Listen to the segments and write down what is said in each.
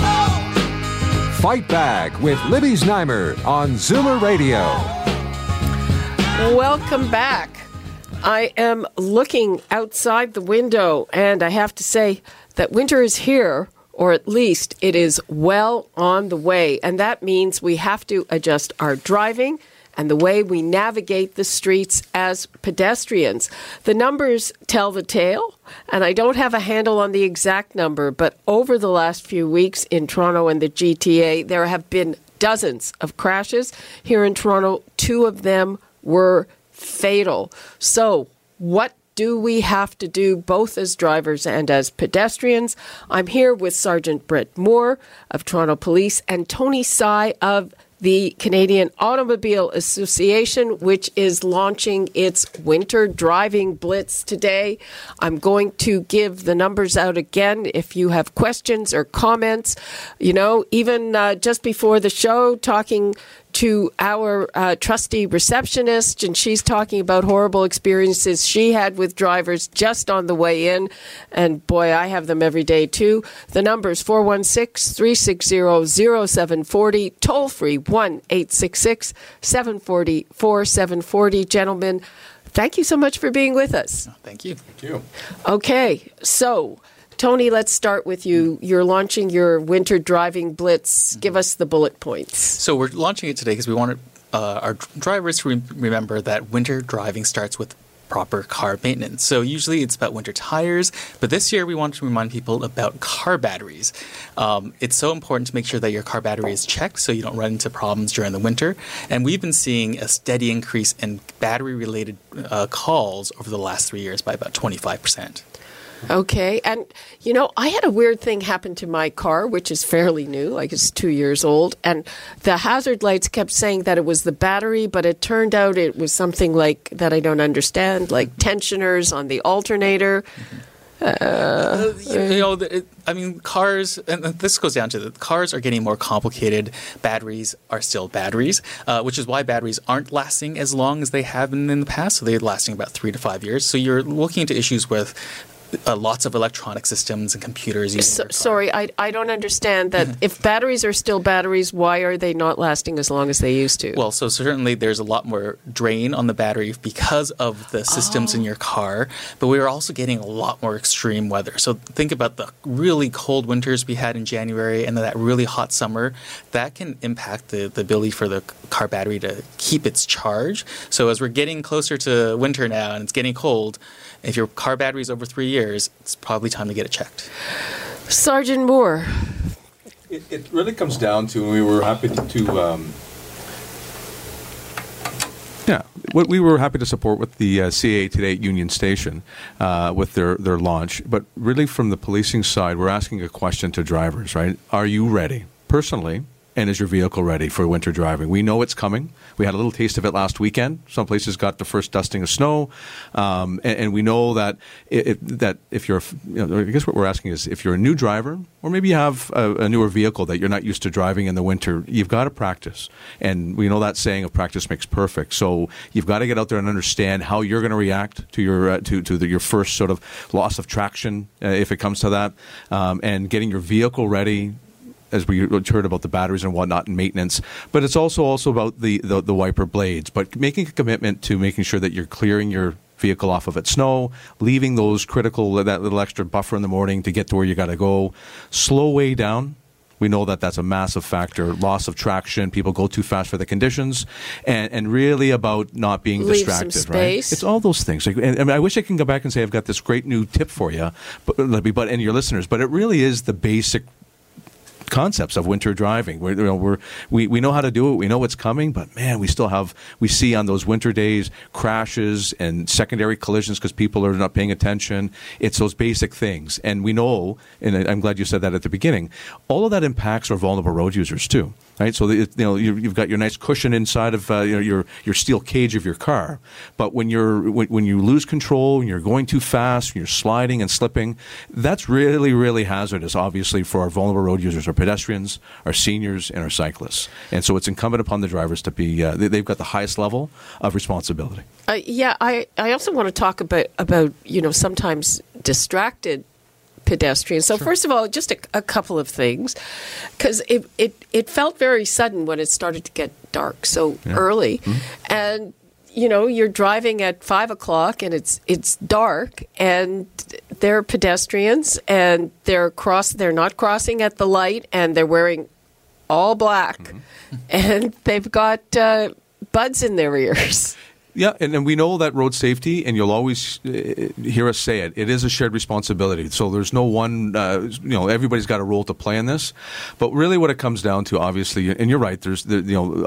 no! Fight Back with Libby Znaimer on Zoomer Radio. Welcome back. I am looking outside the window, and I have to say that winter is here, or at least it is well on the way. And that means we have to adjust our driving and the way we navigate the streets as pedestrians. The numbers tell the tale, and I don't have a handle on the exact number, but over the last few weeks in Toronto and the GTA, there have been dozens of crashes. Here in Toronto, 2 of them were fatal. So what do we have to do, both as drivers and as pedestrians? I'm here with Sergeant Brett Moore of Toronto Police and Tony Tsai of the Canadian Automobile Association, which is launching its winter driving blitz today. I'm going to give the numbers out again if you have questions or comments. You know, even just before the show, talking to our trusty receptionist, and she's talking about horrible experiences she had with drivers just on the way in. And boy, I have them every day too. The number's 416-360-0740, toll free 1-866-740-4740. Gentlemen, thank you so much for being with us. Thank you. Thank you. Okay, so Tony, let's start with you. You're launching your winter driving blitz. Give us the bullet points. So we're launching it today because we want our drivers to remember that winter driving starts with proper car maintenance. So usually it's about winter tires, but this year we want to remind people about car batteries. It's so important to make sure that your car battery is checked so you don't run into problems during the winter. And we've been seeing a steady increase in battery-related calls over the last 3 years by about 25%. Okay. And, you know, I had a weird thing happen to my car, which is fairly new, like it's 2 years old. And the hazard lights kept saying that it was the battery, but it turned out it was something like that I don't understand, like tensioners on the alternator. Cars, and this goes down to the cars are getting more complicated. Batteries are still batteries, which is why batteries aren't lasting as long as they have been in the past. So they're lasting about 3 to 5 years. So you're looking into issues with lots of electronic systems and computers. I don't understand that. If batteries are still batteries, why are they not lasting as long as they used to? Well, so certainly there's a lot more drain on the battery because of the systems in your car, but we are also getting a lot more extreme weather. So think about the really cold winters we had in January and that really hot summer. That can impact the ability for the car battery to keep its charge. So as we're getting closer to winter now and it's getting cold, if your car battery is over 3 years, it's probably time to get it checked. Sergeant Moore. It really comes down to, and we were happy to support with the CAA today at Union Station with their launch. But really from the policing side, we're asking a question to drivers, right? Are you ready? Personally, and is your vehicle ready for winter driving? We know it's coming. We had a little taste of it last weekend. Some places got the first dusting of snow. And we know that what we're asking is if you're a new driver or maybe you have a newer vehicle that you're not used to driving in the winter, you've got to practice. And we know that saying of practice makes perfect. So you've got to get out there and understand how you're going to react to your first sort of loss of traction if it comes to that. And getting your vehicle ready, as we heard about the batteries and whatnot and maintenance, but it's also about the wiper blades. But making a commitment to making sure that you're clearing your vehicle off of its snow, leaving that little extra buffer in the morning to get to where you got to go, slow way down. We know that that's a massive factor. Loss of traction. People go too fast for the conditions, and really about not being distracted. Leave some space. Right? It's all those things. And I wish I can go back and say I've got this great new tip for you, but and your listeners. But it really is the basic concepts of winter driving. We're, you know, we know how to do it. We know what's coming, but man, we see on those winter days crashes and secondary collisions because people are not paying attention. It's those basic things. And we know, and I'm glad you said that at the beginning, all of that impacts our vulnerable road users too. Right, so you've got your nice cushion inside of your steel cage of your car, but when you lose control, when you're going too fast, when you're sliding and slipping, that's really, really hazardous. Obviously, for our vulnerable road users, our pedestrians, our seniors, and our cyclists, and so it's incumbent upon the drivers to be they've got the highest level of responsibility. I also want to talk about sometimes distracted pedestrians. So first of all, just a couple of things, because it felt very sudden when it started to get dark so early, mm-hmm. and you're driving at 5 o'clock and it's dark and there are pedestrians and they're not crossing at the light and they're wearing all black, mm-hmm. and they've got buds in their ears. Yeah, and we know that road safety, and you'll always hear us say it, it is a shared responsibility. So there's no one, everybody's got a role to play in this. But really what it comes down to, obviously, and you're right, there's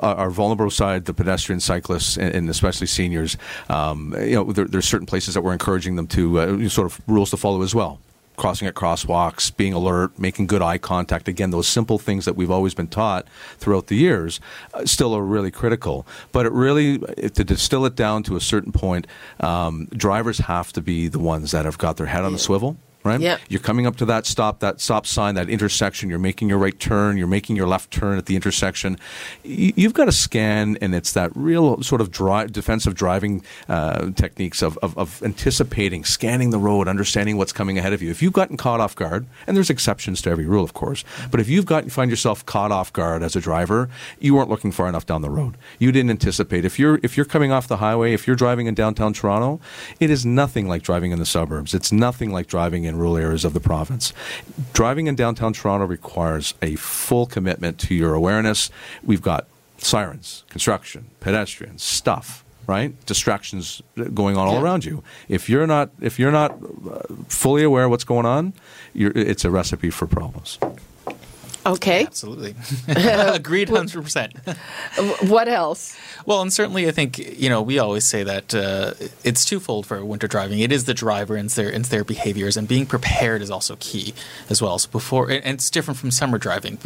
our vulnerable side, the pedestrian, cyclists, and especially seniors, there's certain places that we're encouraging them to sort of rules to follow as well. Crossing at crosswalks, being alert, making good eye contact. Again, those simple things that we've always been taught throughout the years still are really critical. But to distill it down to a certain point, drivers have to be the ones that have got their head on the swivel. Right? Yep. You're coming up to that stop sign, that intersection. You're making your right turn. You're making your left turn at the intersection. You've got to scan, and it's that real sort of defensive driving techniques of anticipating, scanning the road, understanding what's coming ahead of you. If you've gotten caught off guard, and there's exceptions to every rule, of course, but if you've find yourself caught off guard as a driver, you weren't looking far enough down the road. You didn't anticipate. If you're coming off the highway, if you're driving in downtown Toronto, it is nothing like driving in the suburbs. It's nothing like driving in rural areas of the province. Driving in downtown Toronto requires a full commitment to your awareness. We've got sirens, construction, pedestrians, stuff, right? Distractions going on all around you. If you're not fully aware of what's going on, it's a recipe for problems. Okay. Absolutely. Agreed 100%. What else? Well, and certainly I think, we always say that it's twofold for winter driving. It is the driver and their behaviors, and being prepared is also key as well. So and it's different from summer driving.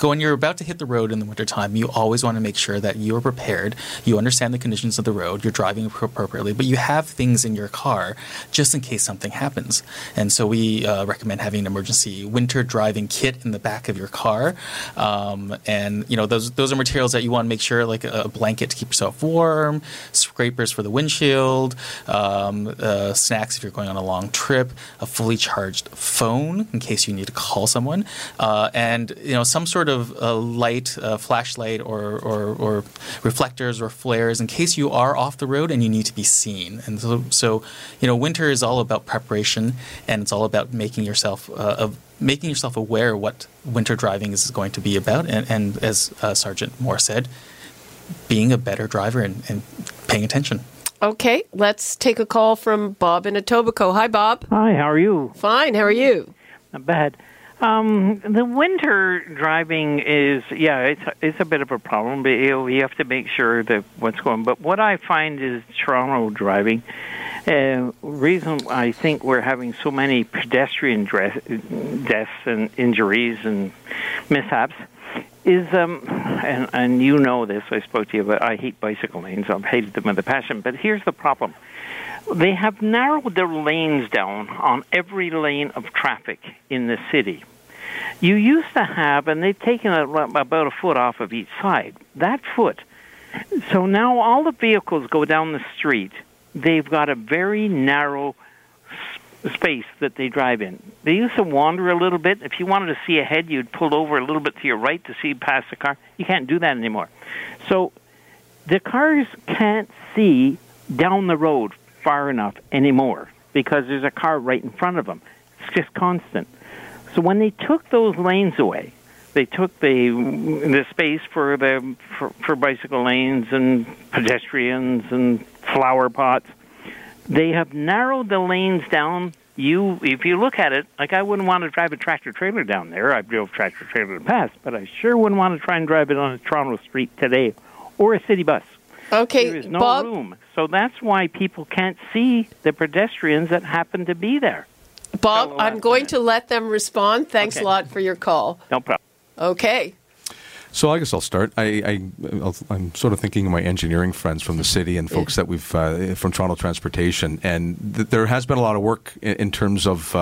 When you're about to hit the road in the wintertime, you always want to make sure that you're prepared, you understand the conditions of the road, you're driving appropriately, but you have things in your car just in case something happens. And so we recommend having an emergency winter driving kit in the back of your car. Those are materials that you want to make sure, like a blanket to keep yourself warm, scrapers for the windshield, snacks if you're going on a long trip, a fully charged phone in case you need to call someone, and some sort of light, flashlight or reflectors or flares in case you are off the road and you need to be seen. And so winter is all about preparation, and it's all about making yourself aware what winter driving is going to be about. And as Sergeant Moore said, being a better driver and paying attention. Okay, let's take a call from Bob in Etobicoke. Hi, Bob. Hi, how are you? Fine, how are you? Not bad. The winter driving is, it's a bit of a problem, but you have to make sure that what's going on. But what I find is Toronto driving, reason I think we're having so many pedestrian deaths and injuries and mishaps is, and you know this, I spoke to you, but I hate bicycle lanes. I've hated them with a passion, but here's the problem. They have narrowed their lanes down on every lane of traffic in the city. You used to have, and they've taken about a foot off of each side, that foot. So now all the vehicles go down the street. They've got a very narrow space that they drive in. They used to wander a little bit. If you wanted to see ahead, you'd pull over a little bit to your right to see past the car. You can't do that anymore. So the cars can't see down the road far enough anymore because there's a car right in front of them. It's just constant. So when they took those lanes away, they took the space for bicycle lanes and pedestrians and flower pots. They have narrowed the lanes down if you look at it, like I wouldn't want to drive a tractor-trailer down there. I drove tractor-trailer in the past, but I sure wouldn't want to try and drive it on a Toronto street today or a city bus. Okay, there is no room. So that's why people can't see the pedestrians that happen to be there. Bob, I'm going to let them respond. Thanks a lot for your call. No problem. Okay. So I guess I'll start. I'm sort of thinking of my engineering friends from the city and folks that we've from Toronto Transportation, and there has been a lot of work in terms of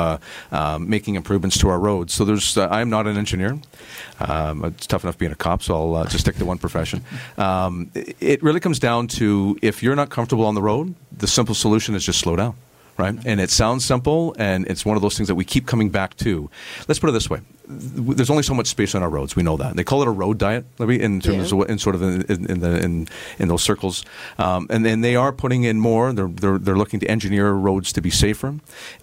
making improvements to our roads. So there's I'm not an engineer. It's tough enough being a cop, so I'll just stick to one profession. It really comes down to if you're not comfortable on the road, the simple solution is just slow down. Right? And it sounds simple, and it's one of those things that we keep coming back to. Let's put it this way. There's only so much space on our roads. We know that. They call it a road diet, Libby, in terms of in those circles. And then they are putting in more. They're looking to engineer roads to be safer.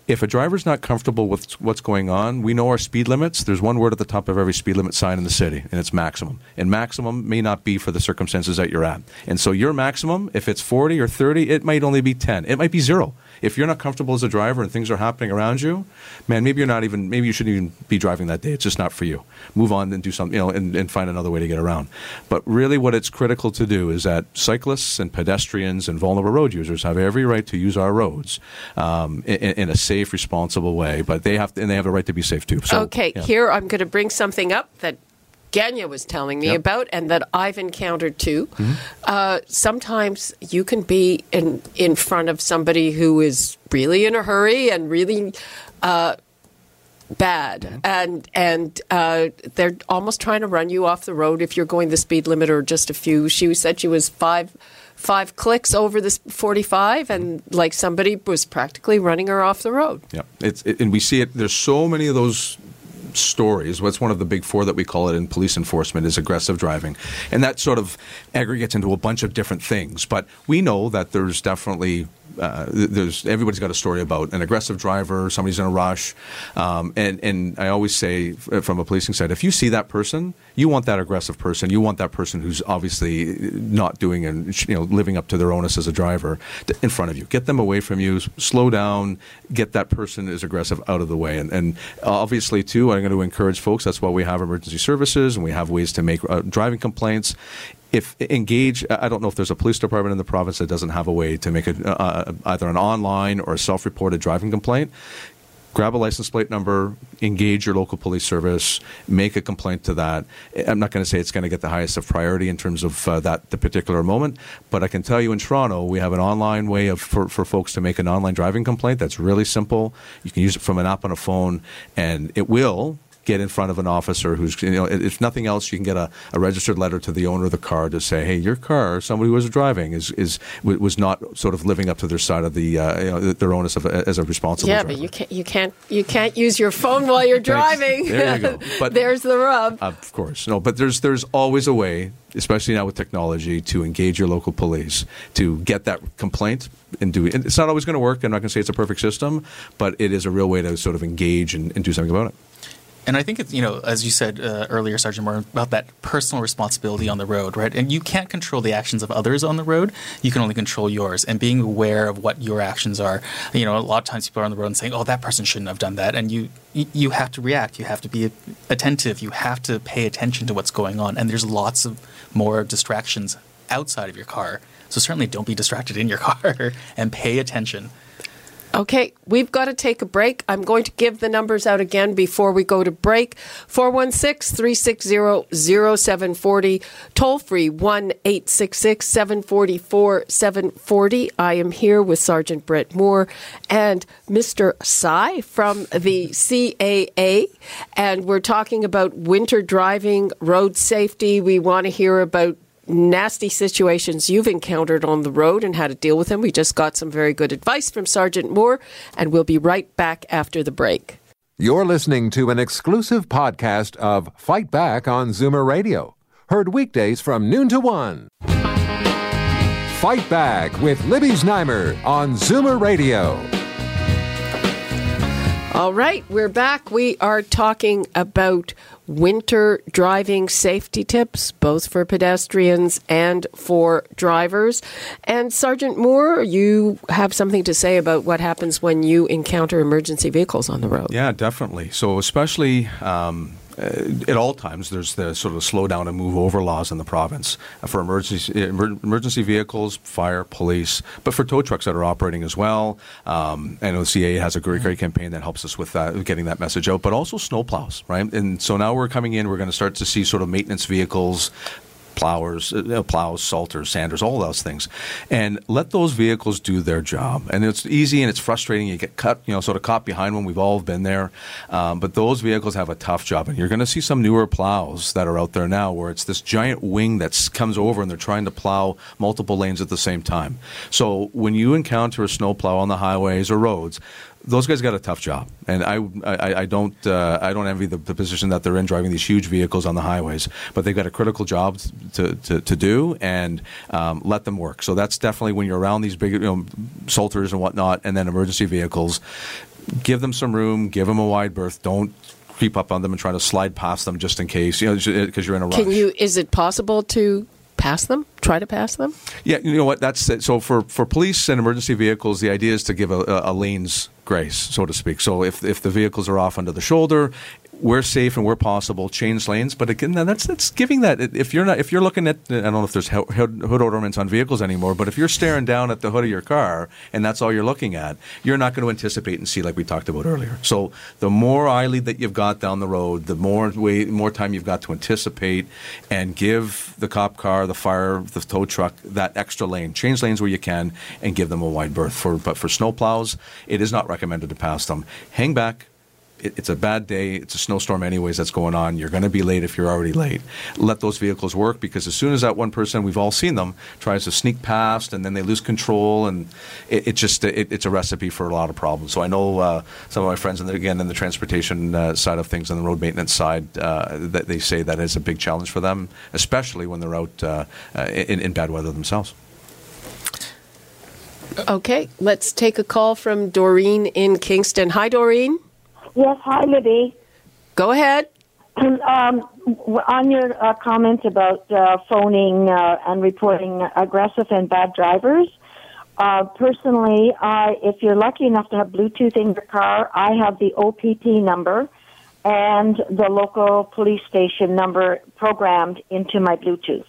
If a driver's not comfortable with what's going on, we know our speed limits. There's one word at the top of every speed limit sign in the city, and it's maximum. And maximum may not be for the circumstances that you're at. And so your maximum, if it's 40 or 30, it might only be 10. It might be 0. If you're not comfortable as a driver and things are happening around you, man, maybe you shouldn't even be driving that day. It's just not for you. Move on and do something, and find another way to get around. But really what it's critical to do is that cyclists and pedestrians and vulnerable road users have every right to use our roads in a safe, responsible way. But they have a right to be safe too. So, here I'm going to bring something up that Ganya was telling me about, and that I've encountered too. Mm-hmm. Sometimes you can be in front of somebody who is really in a hurry and really bad, mm-hmm. and they're almost trying to run you off the road if you're going the speed limit or just a few. She said she was five clicks over this 45, and like somebody was practically running her off the road. Yeah, and we see it. There's so many of those stories. What's one of the big four that we call it in police enforcement is aggressive driving, and that sort of aggregates into a bunch of different things. But we know that there's definitely everybody's got a story about an aggressive driver, somebody's in a rush, and I always say from a policing side, if you see that person, you want that aggressive person, you want that person who's obviously not doing and living up to their onus as a driver in front of you. Get them away from you, slow down, get that person who's aggressive out of the way, and obviously too, I'm going to encourage folks. That's why we have emergency services and we have ways to make driving complaints. I don't know if there's a police department in the province that doesn't have a way to make either an online or a self-reported driving complaint. Grab a license plate number, engage your local police service, make a complaint to that. I'm not going to say it's going to get the highest of priority in terms of the particular moment, but I can tell you in Toronto, we have an online way for folks to make an online driving complaint that's really simple. You can use it from an app on a phone, and it will get in front of an officer who's, if nothing else, you can get a registered letter to the owner of the car to say, hey, your car, somebody who was driving was not sort of living up to their side of the their onus as a responsible driver. Yeah, but you can't use your phone while you're driving. There you go. But there's the rub. Of course, no, but there's always a way, especially now with technology, to engage your local police to get that complaint and do it. And it's not always going to work. I'm not going to say it's a perfect system, but it is a real way to sort of engage and do something about it. And I think it's, as you said earlier, Sergeant Moore, about that personal responsibility on the road, right? And you can't control the actions of others on the road. You can only control yours, and being aware of what your actions are. A lot of times people are on the road and saying, oh, that person shouldn't have done that. And you have to react. You have to be attentive. You have to pay attention to what's going on. And there's lots of more distractions outside of your car. So certainly don't be distracted in your car and pay attention. Okay, we've got to take a break. I'm going to give the numbers out again before we go to break. 416-360-0740, toll-free 1-866-744-740. I am here with Sergeant Brett Moore and Mr. Tsai from the CAA, and we're talking about winter driving, road safety. We want to hear about nasty situations you've encountered on the road and how to deal with them. We just got some very good advice from Sergeant Moore, and we'll be right back after the break. You're listening to an exclusive podcast of Fight Back on Zoomer Radio. Heard weekdays from noon to 1. Fight Back with Libby Znaimer on Zoomer Radio. All right, we're back. We are talking about winter driving safety tips, both for pedestrians and for drivers. And Sergeant Moore, you have something to say about what happens when you encounter emergency vehicles on the road. Yeah, definitely. So especially... at all times, there's the sort of slow down and move over laws in the province for emergency vehicles, fire, police, but for tow trucks that are operating as well. And OCA has a great campaign that helps us with that, getting that message out, but also snowplows, right? And so now we're coming in, we're going to start to see sort of maintenance vehicles, plows, salters, sanders, all those things, and let those vehicles do their job. And it's easy and it's frustrating. You get cut, sort of caught behind one. We've all been there, but those vehicles have a tough job. And you're going to see some newer plows that are out there now, where it's this giant wing that comes over, and they're trying to plow multiple lanes at the same time. So when you encounter a snowplow on the highways or roads, those guys got a tough job, and I don't envy the position that they're in, driving these huge vehicles on the highways. But they've got a critical job to do, and let them work. So that's definitely when you're around these big salters and whatnot, and then emergency vehicles, give them some room, give them a wide berth. Don't creep up on them and try to slide past them just in case, because you're in a rush. Is it possible to pass them? Try to pass them? Yeah, you know what? That's it. So for police and emergency vehicles, the idea is to give a lane's grace, so to speak. So if the vehicles are off under the shoulder, where safe and where possible, change lanes. But again, that's giving that. If you're looking at, I don't know if there's hood ornaments on vehicles anymore, but if you're staring down at the hood of your car and that's all you're looking at, you're not going to anticipate and see, like we talked about earlier. So the more eyelid that you've got down the road, the more time you've got to anticipate and give the cop car, the fire, the tow truck that extra lane. Change lanes where you can and give them a wide berth. But for snowplows, it is not recommended to pass them. Hang back. It's a bad day. It's a snowstorm anyways that's going on. You're going to be late if you're already late. Let those vehicles work, because as soon as that one person, we've all seen them, tries to sneak past and then they lose control, and it's a recipe for a lot of problems. So I know some of my friends, in the transportation side of things and the road maintenance side, that they say that is a big challenge for them, especially when they're out in bad weather themselves. Okay, let's take a call from Doreen in Kingston. Hi, Doreen. Yes, hi, Libby. Go ahead. On your comment about phoning and reporting aggressive and bad drivers, personally, if you're lucky enough to have Bluetooth in your car, I have the OPP number and the local police station number programmed into my Bluetooth.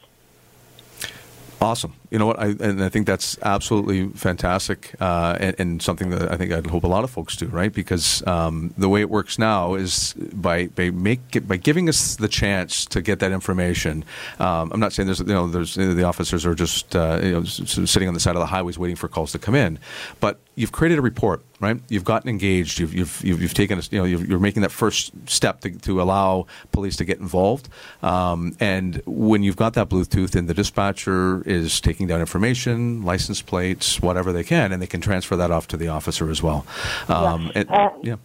Awesome. You know what? I think that's absolutely fantastic, and something that I'd hope a lot of folks do, right? Because the way it works now is by giving us the chance to get that information. I'm not saying there's the officers are just sitting on the side of the highways waiting for calls to come in, but you've created a report, right? You've gotten engaged. You've taken you're making that first step to allow police to get involved. And when you've got that Bluetooth, and the dispatcher is taking down information, license plates, whatever they can, and they can transfer that off to the officer as well. Yeah,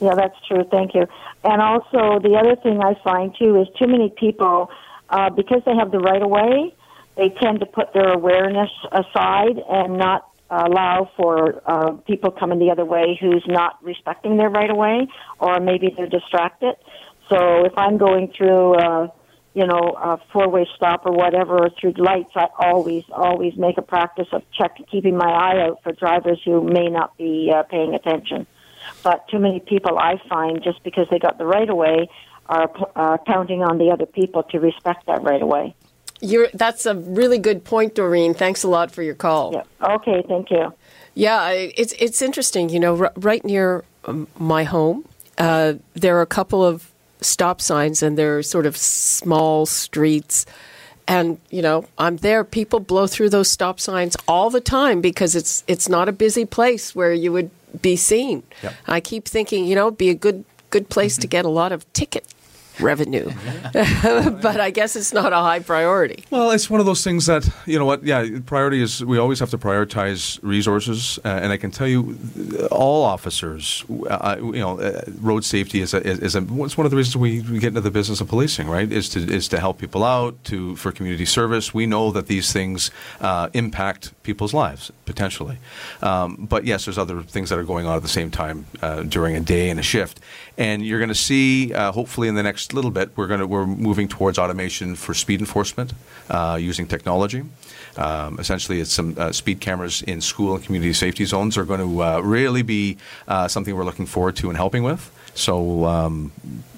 that's true. Thank you. And also, the other thing I find, too, is too many people, because they have the right-of-way, they tend to put their awareness aside and not allow for people coming the other way who's not respecting their right-of-way, or maybe they're distracted. So if I'm going through... a four-way stop or whatever, or through lights, I always make a practice of keeping my eye out for drivers who may not be paying attention. But too many people, I find, just because they got the right-of-way, are counting on the other people to respect that right-of-way. That's a really good point, Doreen. Thanks a lot for your call. Yeah. Okay, thank you. Yeah, it's interesting. Right near my home, there are a couple of stop signs, and they're sort of small streets, and I'm there, people blow through those stop signs all the time because it's not a busy place where you would be seen. Yep. I keep thinking, it'd be a good place to get a lot of ticket revenue. But I guess it's not a high priority. Well, it's one of those things that, priority is, we always have to prioritize resources. And I can tell you, all officers, road safety it's one of the reasons we get into the business of policing, right? Is to help people out, for community service. We know that these things impact people's lives, potentially. But yes, there's other things that are going on at the same time during a day and a shift. And you're going to see, hopefully in the next next little bit, we're moving towards automation for speed enforcement using technology. Essentially, it's some speed cameras in school and community safety zones are going to really be something we're looking forward to and helping with. So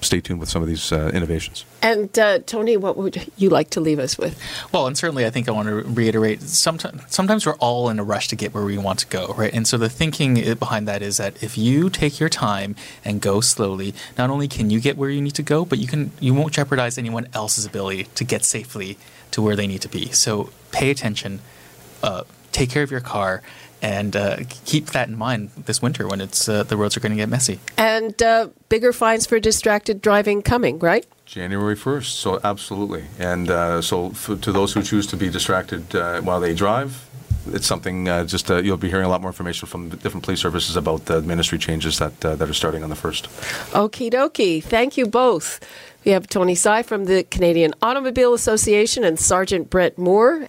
stay tuned with some of these innovations. And Tony, what would you like to leave us with? Well, and certainly I think I want to reiterate, sometimes we're all in a rush to get where we want to go, right? And so the thinking behind that is that if you take your time and go slowly, not only can you get where you need to go, but you won't jeopardize anyone else's ability to get safely to where they need to be. So pay attention, take care of your car, and keep that in mind this winter when it's the roads are going to get messy. And bigger fines for distracted driving coming, right? January 1st, so absolutely. And to those who choose to be distracted while they drive, it's something you'll be hearing a lot more information from different police services about the ministry changes that are starting on the 1st. Okie dokie. Thank you both. We have Tony Tsai from the Canadian Automobile Association and Sergeant Brett Moore.